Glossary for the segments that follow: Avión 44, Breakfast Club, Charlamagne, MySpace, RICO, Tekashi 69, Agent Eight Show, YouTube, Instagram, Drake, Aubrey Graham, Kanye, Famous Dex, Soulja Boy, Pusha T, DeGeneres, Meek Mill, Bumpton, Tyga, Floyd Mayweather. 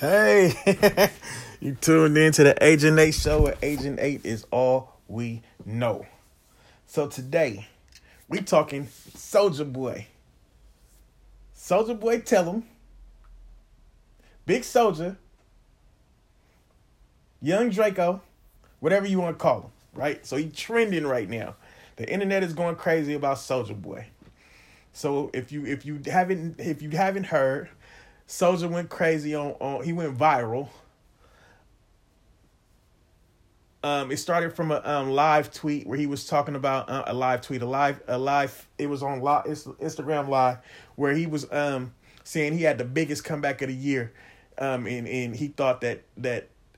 Hey, you tuned in to the Agent 8 Show, where Agent 8 is all we know. So today, we talking Soulja Boy. Soulja Boy, tell him. Big Soulja. Young Draco. Whatever you want to call him, right? So he's trending right now. The internet is going crazy about Soulja Boy. So if you haven't heard, Soulja went crazy on he went viral. It started from a live tweet where he was talking about It was on live, Instagram Live, where he was saying he had the biggest comeback of the year, and he thought that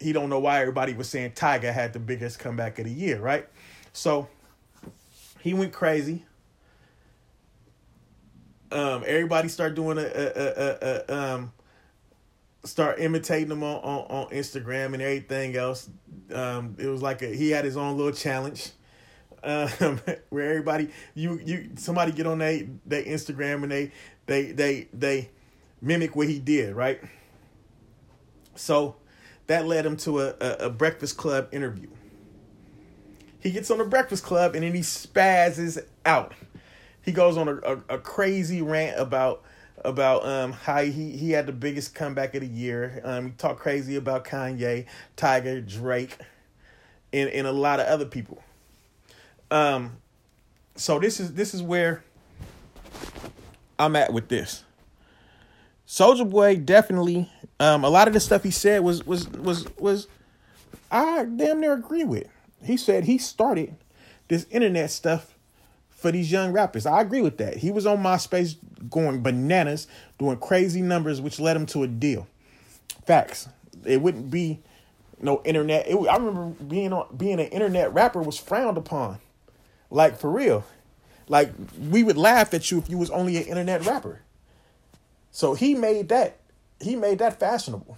he don't know why everybody was saying Tyga had the biggest comeback of the year, right? So he went crazy. Everybody start doing start imitating him on Instagram and everything else. It was like he had his own little challenge, where everybody somebody get on their Instagram and they mimic what he did, right? So that led him to a Breakfast Club interview. He gets on the Breakfast Club and then he spazzes out. He goes on a crazy rant about how he had the biggest comeback of the year. He talked crazy about Kanye, Tyga, Drake, and a lot of other people. So this is where I'm at with this. Soulja Boy definitely a lot of the stuff he said was I damn near agree with. He said he started this internet stuff for these young rappers. I agree with that. He was on MySpace going bananas, doing crazy numbers, which led him to a deal. Facts. It wouldn't be no internet. I remember being an internet rapper was frowned upon. Like, for real. Like, we would laugh at you if you was only an internet rapper. So he made that fashionable.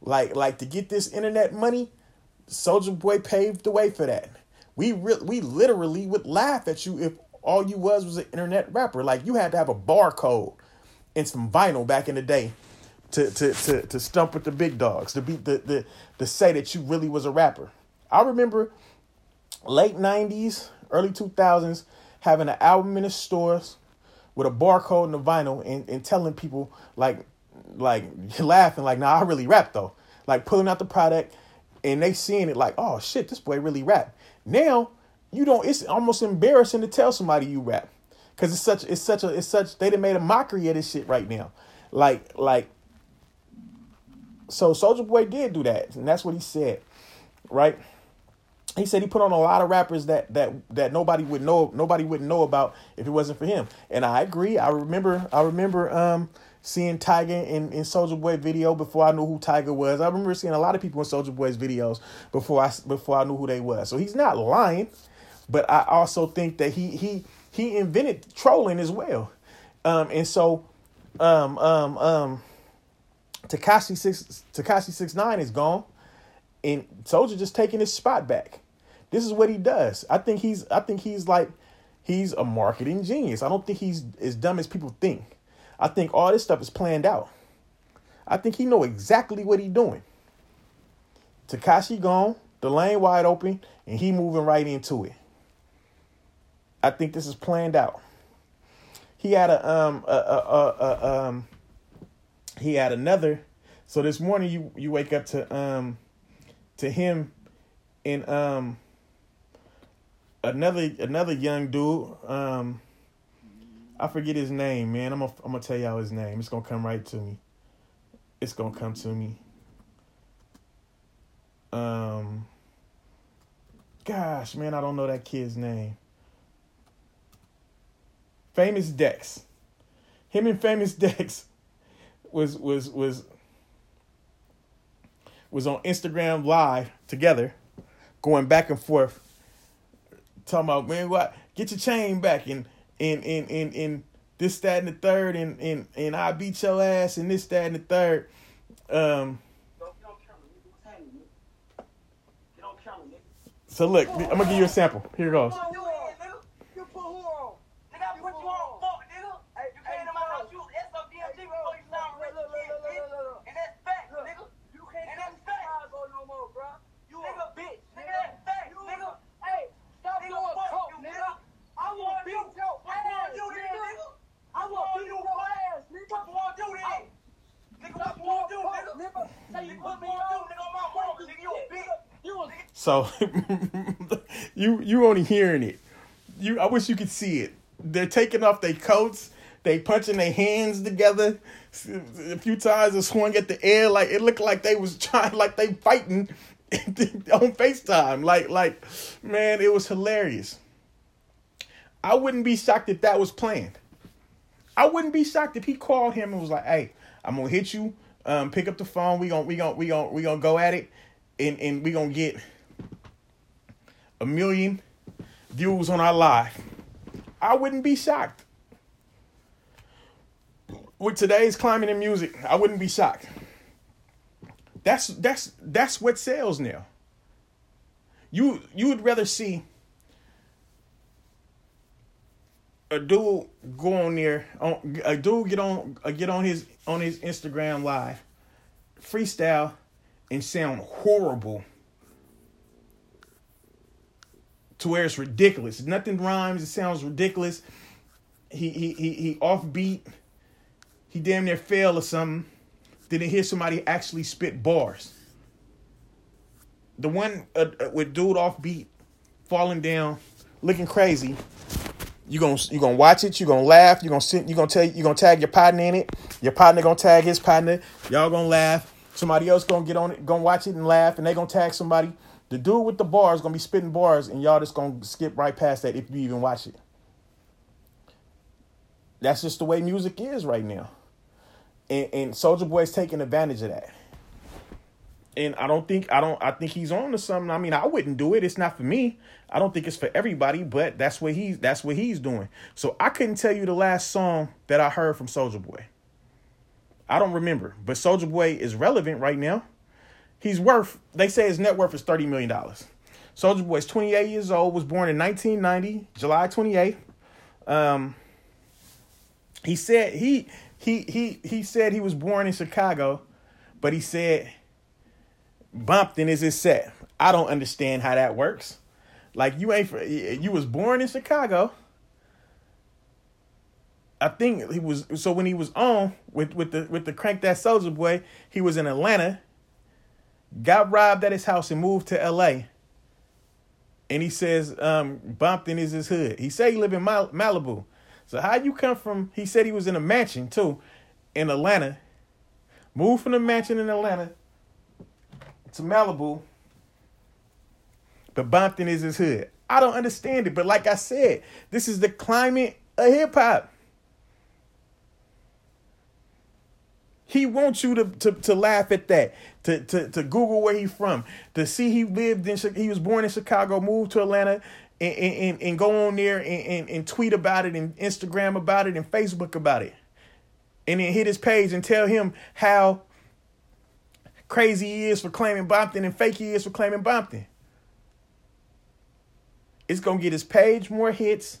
Like to get this internet money, Soulja Boy paved the way for that. We literally would laugh at you if all you was an internet rapper. Like, you had to have a barcode and some vinyl back in the day to stump with the big dogs, to be to say that you really was a rapper. I remember late 90s, early 2000s, having an album in the stores with a barcode and a vinyl and telling people, like laughing, like, nah, I really rap though. Like, pulling out the product and they seeing it like, oh shit, this boy really rap. Now you don't. It's almost embarrassing to tell somebody you rap, because it's such. They done made a mockery of this shit right now, like. So Soulja Boy did do that, and that's what he said, right? He said he put on a lot of rappers that nobody would know about if it wasn't for him, and I agree. I remember seeing Tyga in Soulja Boy video before I knew who Tyga was. I remember seeing a lot of people in Soulja Boy's videos before I knew who they was. So he's not lying, but I also think that he invented trolling as well. And so Tekashi 69 is gone, and Soulja just taking his spot back. This is what he does. I think he's a marketing genius. I don't think he's as dumb as people think. I think all this stuff is planned out. I think he know exactly what he doing. Tekashi gone, the lane wide open, and he moving right into it. I think this is planned out. He had another. So this morning you wake up to him and another young dude. I forget his name, man. I'm gonna tell y'all his name. It's gonna come right to me. Gosh, man, I don't know that kid's name. Famous Dex. Him and Famous Dex was on Instagram Live together, going back and forth, talking about, man, what, get your chain back and this, that, and the third, and I beat your ass, and this, that, and the third. So look, I'm gonna give you a sample. Here it goes. So you only hearing it. I wish you could see it. They're taking off their coats. They punching their hands together a few times and swung at the air. Like it looked like they was trying, like they fighting on FaceTime. Like man, it was hilarious. I wouldn't be shocked if that was planned. I wouldn't be shocked if he called him and was like, "Hey, I'm gonna hit you. Pick up the phone. We gonna go at it, and we gonna get 1 million views on our live." I wouldn't be shocked. With today's climate in music, I wouldn't be shocked. That's what sells now. You would rather see a dude get on his Instagram live, freestyle, and sound horrible to where it's ridiculous. Nothing rhymes. It sounds ridiculous. He offbeat. He damn near fell or something. Didn't hear somebody actually spit bars. The one with dude offbeat, falling down, looking crazy. You gonna watch it. You gonna laugh. You gonna sit. You gonna tag your partner in it. Your partner gonna tag his partner. Y'all gonna laugh. Somebody else gonna get on it. Gonna watch it and laugh. And they gonna tag somebody. The dude with the bars gonna be spitting bars, and y'all just gonna skip right past that if you even watch it. That's just the way music is right now, and Soulja Boy's taking advantage of that. And I think he's on to something. I mean, I wouldn't do it. It's not for me. I don't think it's for everybody, but that's what he's doing. So I couldn't tell you the last song that I heard from Soulja Boy. I don't remember, but Soulja Boy is relevant right now. They say his net worth is $30 million. Soulja Boy is 28 years old, was born in 1990, July 28th. He said he said he was born in Chicago, but he said Bumpton is his set. I don't understand how that works. Like you was born in Chicago. I think he was. So when he was on with the Crank That Soulja Boy, he was in Atlanta, got robbed at his house and moved to L.A. And he says Bumpton is his hood. He said he lived in Malibu. So how you come from? He said he was in a mansion too, in Atlanta. Moved from the mansion in Atlanta to Malibu, but Bumpton is his hood. I don't understand it, but like I said, this is the climate of hip-hop. He wants you to laugh at that, to Google where he's from, to see he was born in Chicago, moved to Atlanta, and go on there and tweet about it, and Instagram about it, and Facebook about it, and then hit his page and tell him how crazy he is for claiming Bumpton and fake he is for claiming Bumpton. It's gonna get his page more hits.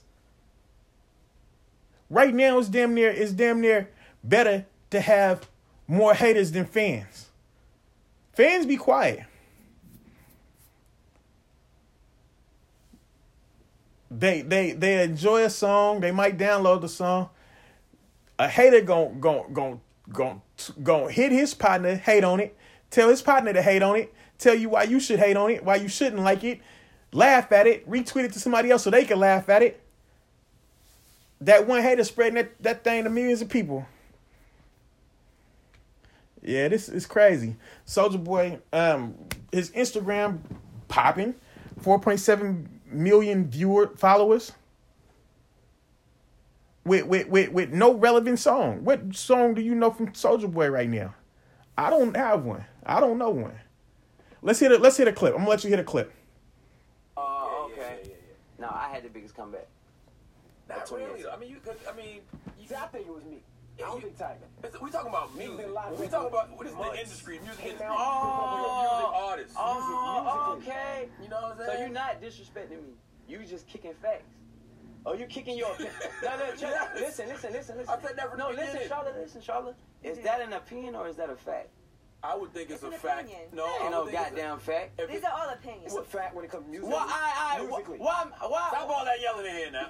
Right now, it's damn near better to have more haters than fans. Fans be quiet. They enjoy a song. They might download the song. A hater gonna hit his partner, hate on it. Tell his partner to hate on it. Tell you why you should hate on it, why you shouldn't like it. Laugh at it. Retweet it to somebody else so they can laugh at it. That one hater spreading that thing to millions of people. Yeah, this is crazy. Soulja Boy, his Instagram popping. 4.7 million followers. With no relevant song. What song do you know from Soulja Boy right now? I don't have one. I don't know one. Let's hit a clip. I'm gonna let you hit a clip. Oh, okay. Yeah. No, I had the biggest comeback. That's what really. I think it was me. Yeah, I don't think Tyga. We talking about music. We talking about what is the industry? Music industry. Oh, music artists. Oh, music, okay. You know what I'm saying? So you're not disrespecting me. You just kicking facts. Oh, you kicking your opinion. No, listen. I said never. No, listen, Charlotte. Is that an opinion or is that a fact? I would think it's a fact. Opinion. No, ain't no goddamn fact. These are all opinions. It's a fact when it comes to music. Why? Stop all that yelling in here now.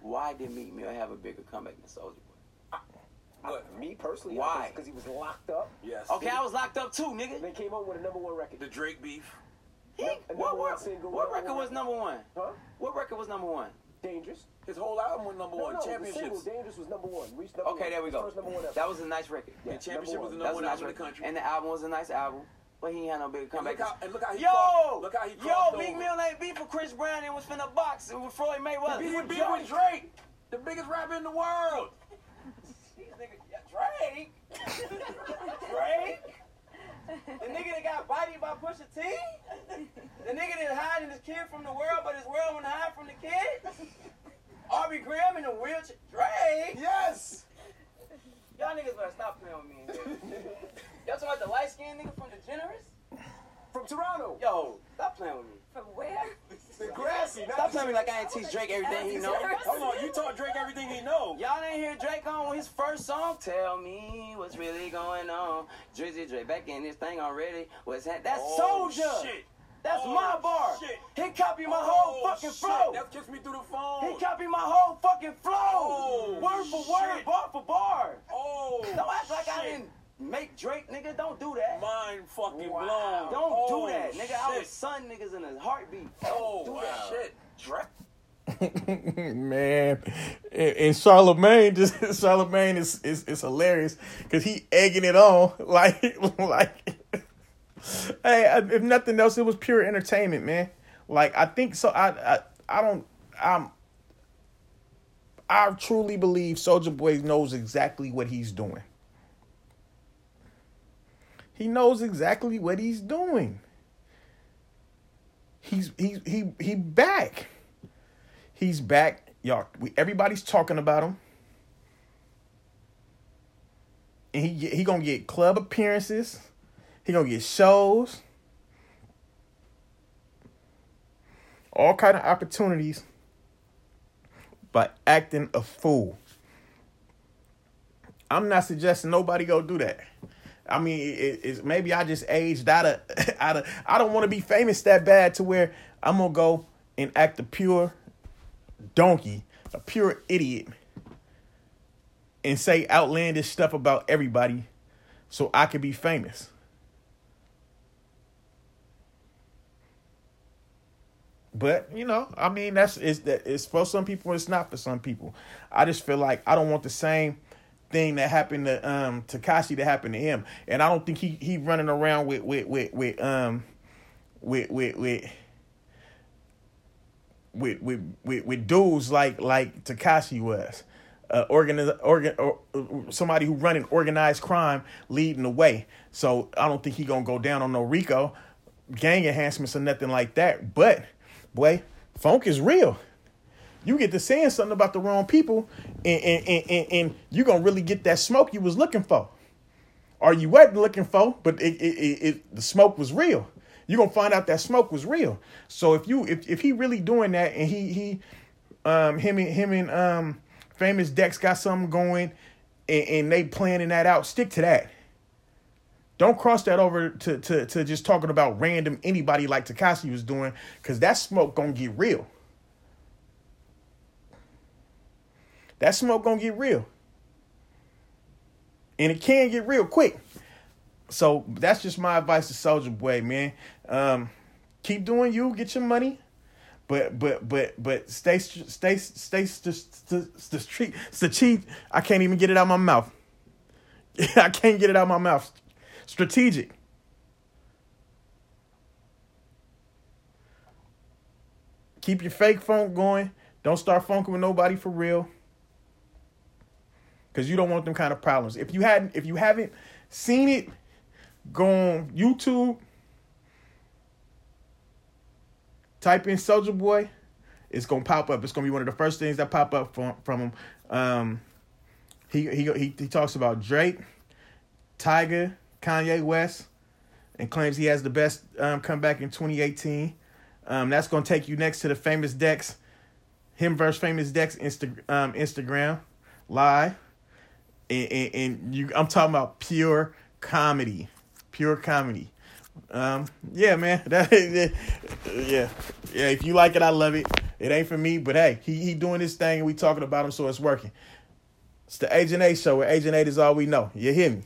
Why did Meek Mill have a bigger comeback than Soulja Boy? What? Me personally? Why? Because he was locked up. Yes. Okay, I was locked up too, nigga. And they came up with a #1 record. The Drake beef. What record was number one? Huh? What record was #1? Dangerous. His whole album was #1. No, Championships. Dangerous was #1. Okay, there we go. First #1 that was a nice record. Yeah, and Championship was the #1 album in the country. And the album was a nice album. But he ain't had no big comeback. And look how he Yo, Meek Mill ain't beef with Chris Brown and was finna box with Floyd Mayweather. He beef with Drake, the biggest rapper in the world. Drake? Drake? The nigga that got bodied by Pusha T? The nigga that's hiding his kid from the world, but his world won't hide from the kid? Aubrey Graham in a wheelchair? Drake? Yes! Y'all niggas better stop playing with me. Y'all talking about the light-skinned nigga from DeGeneres? From Toronto. Yo, stop playing with me. From where? The Grassy. Stop telling me like I ain't teach Drake everything he know. Hold on, you taught Drake everything he know. Y'all didn't hear Drake on his first song. Tell me what's really going on. Drizzy Drake back in this thing already. What's that? That's Soulja. Shit. That's my bar. Shit. He copied my whole fucking flow. That kissed me through the phone. He copied my whole fucking flow. Oh, word for word, bar for bar. Oh, don't act like I didn't. Make Drake, nigga, don't do that. Mind fucking blown. Don't do that, nigga. Shit. I would sun niggas in a heartbeat. Don't do that shit, Drake. Man, and Charlamagne just Charlamagne is hilarious because he egging it on like. Hey, if nothing else, it was pure entertainment, man. Like I think so. I truly believe Soulja Boy knows exactly what he's doing. He knows exactly what he's doing. He's back. He's back, y'all. Everybody's talking about him, and he gonna get club appearances. He gonna get shows, all kind of opportunities, by acting a fool. I'm not suggesting nobody go do that. I mean, it's maybe I just aged out of. I don't want to be famous that bad to where I'm gonna go and act a pure donkey, a pure idiot, and say outlandish stuff about everybody, so I could be famous. But you know, I mean, it's for some people, it's not for some people. I just feel like I don't want the same thing that happened to Tekashi that happened to him, and I don't think he running around with dudes like Tekashi was, somebody who running organized crime leading the way. So I don't think he gonna go down on no RICO, gang enhancements or nothing like that. But boy, funk is real. You get to saying something about the wrong people, and you're going to really get that smoke you was looking for. Or you wasn't looking for, but the smoke was real. You're going to find out that smoke was real. So if he really doing that, and him and Famous Dex got something going, and they planning that out, stick to that. Don't cross that over to just talking about random anybody like Tekashi was doing, because that smoke going to get real. That smoke gonna get real. And it can get real quick. So that's just my advice to Soulja Boy, man. Keep doing you, get your money. But stay I can't even get it out of my mouth. I can't get it out of my mouth. Strategic. Keep your fake funk going. Don't start funking with nobody for real, because you don't want them kind of problems. If you haven't seen it, go on YouTube, type in Soulja Boy. It's going to pop up. It's going to be one of the first things that pop up from him. He talks about Drake, Tyga, Kanye West, and claims he has the best comeback in 2018. That's going to take you next to the Famous Dex. Him versus Famous Dex Instagram live, and I'm talking about pure comedy. Yeah, man. Yeah. If you like it, I love it. It ain't for me, but hey, he doing his thing, and we talking about him, so it's working. It's the Agent Eight Show, where Agent Eight is all we know. You hear me?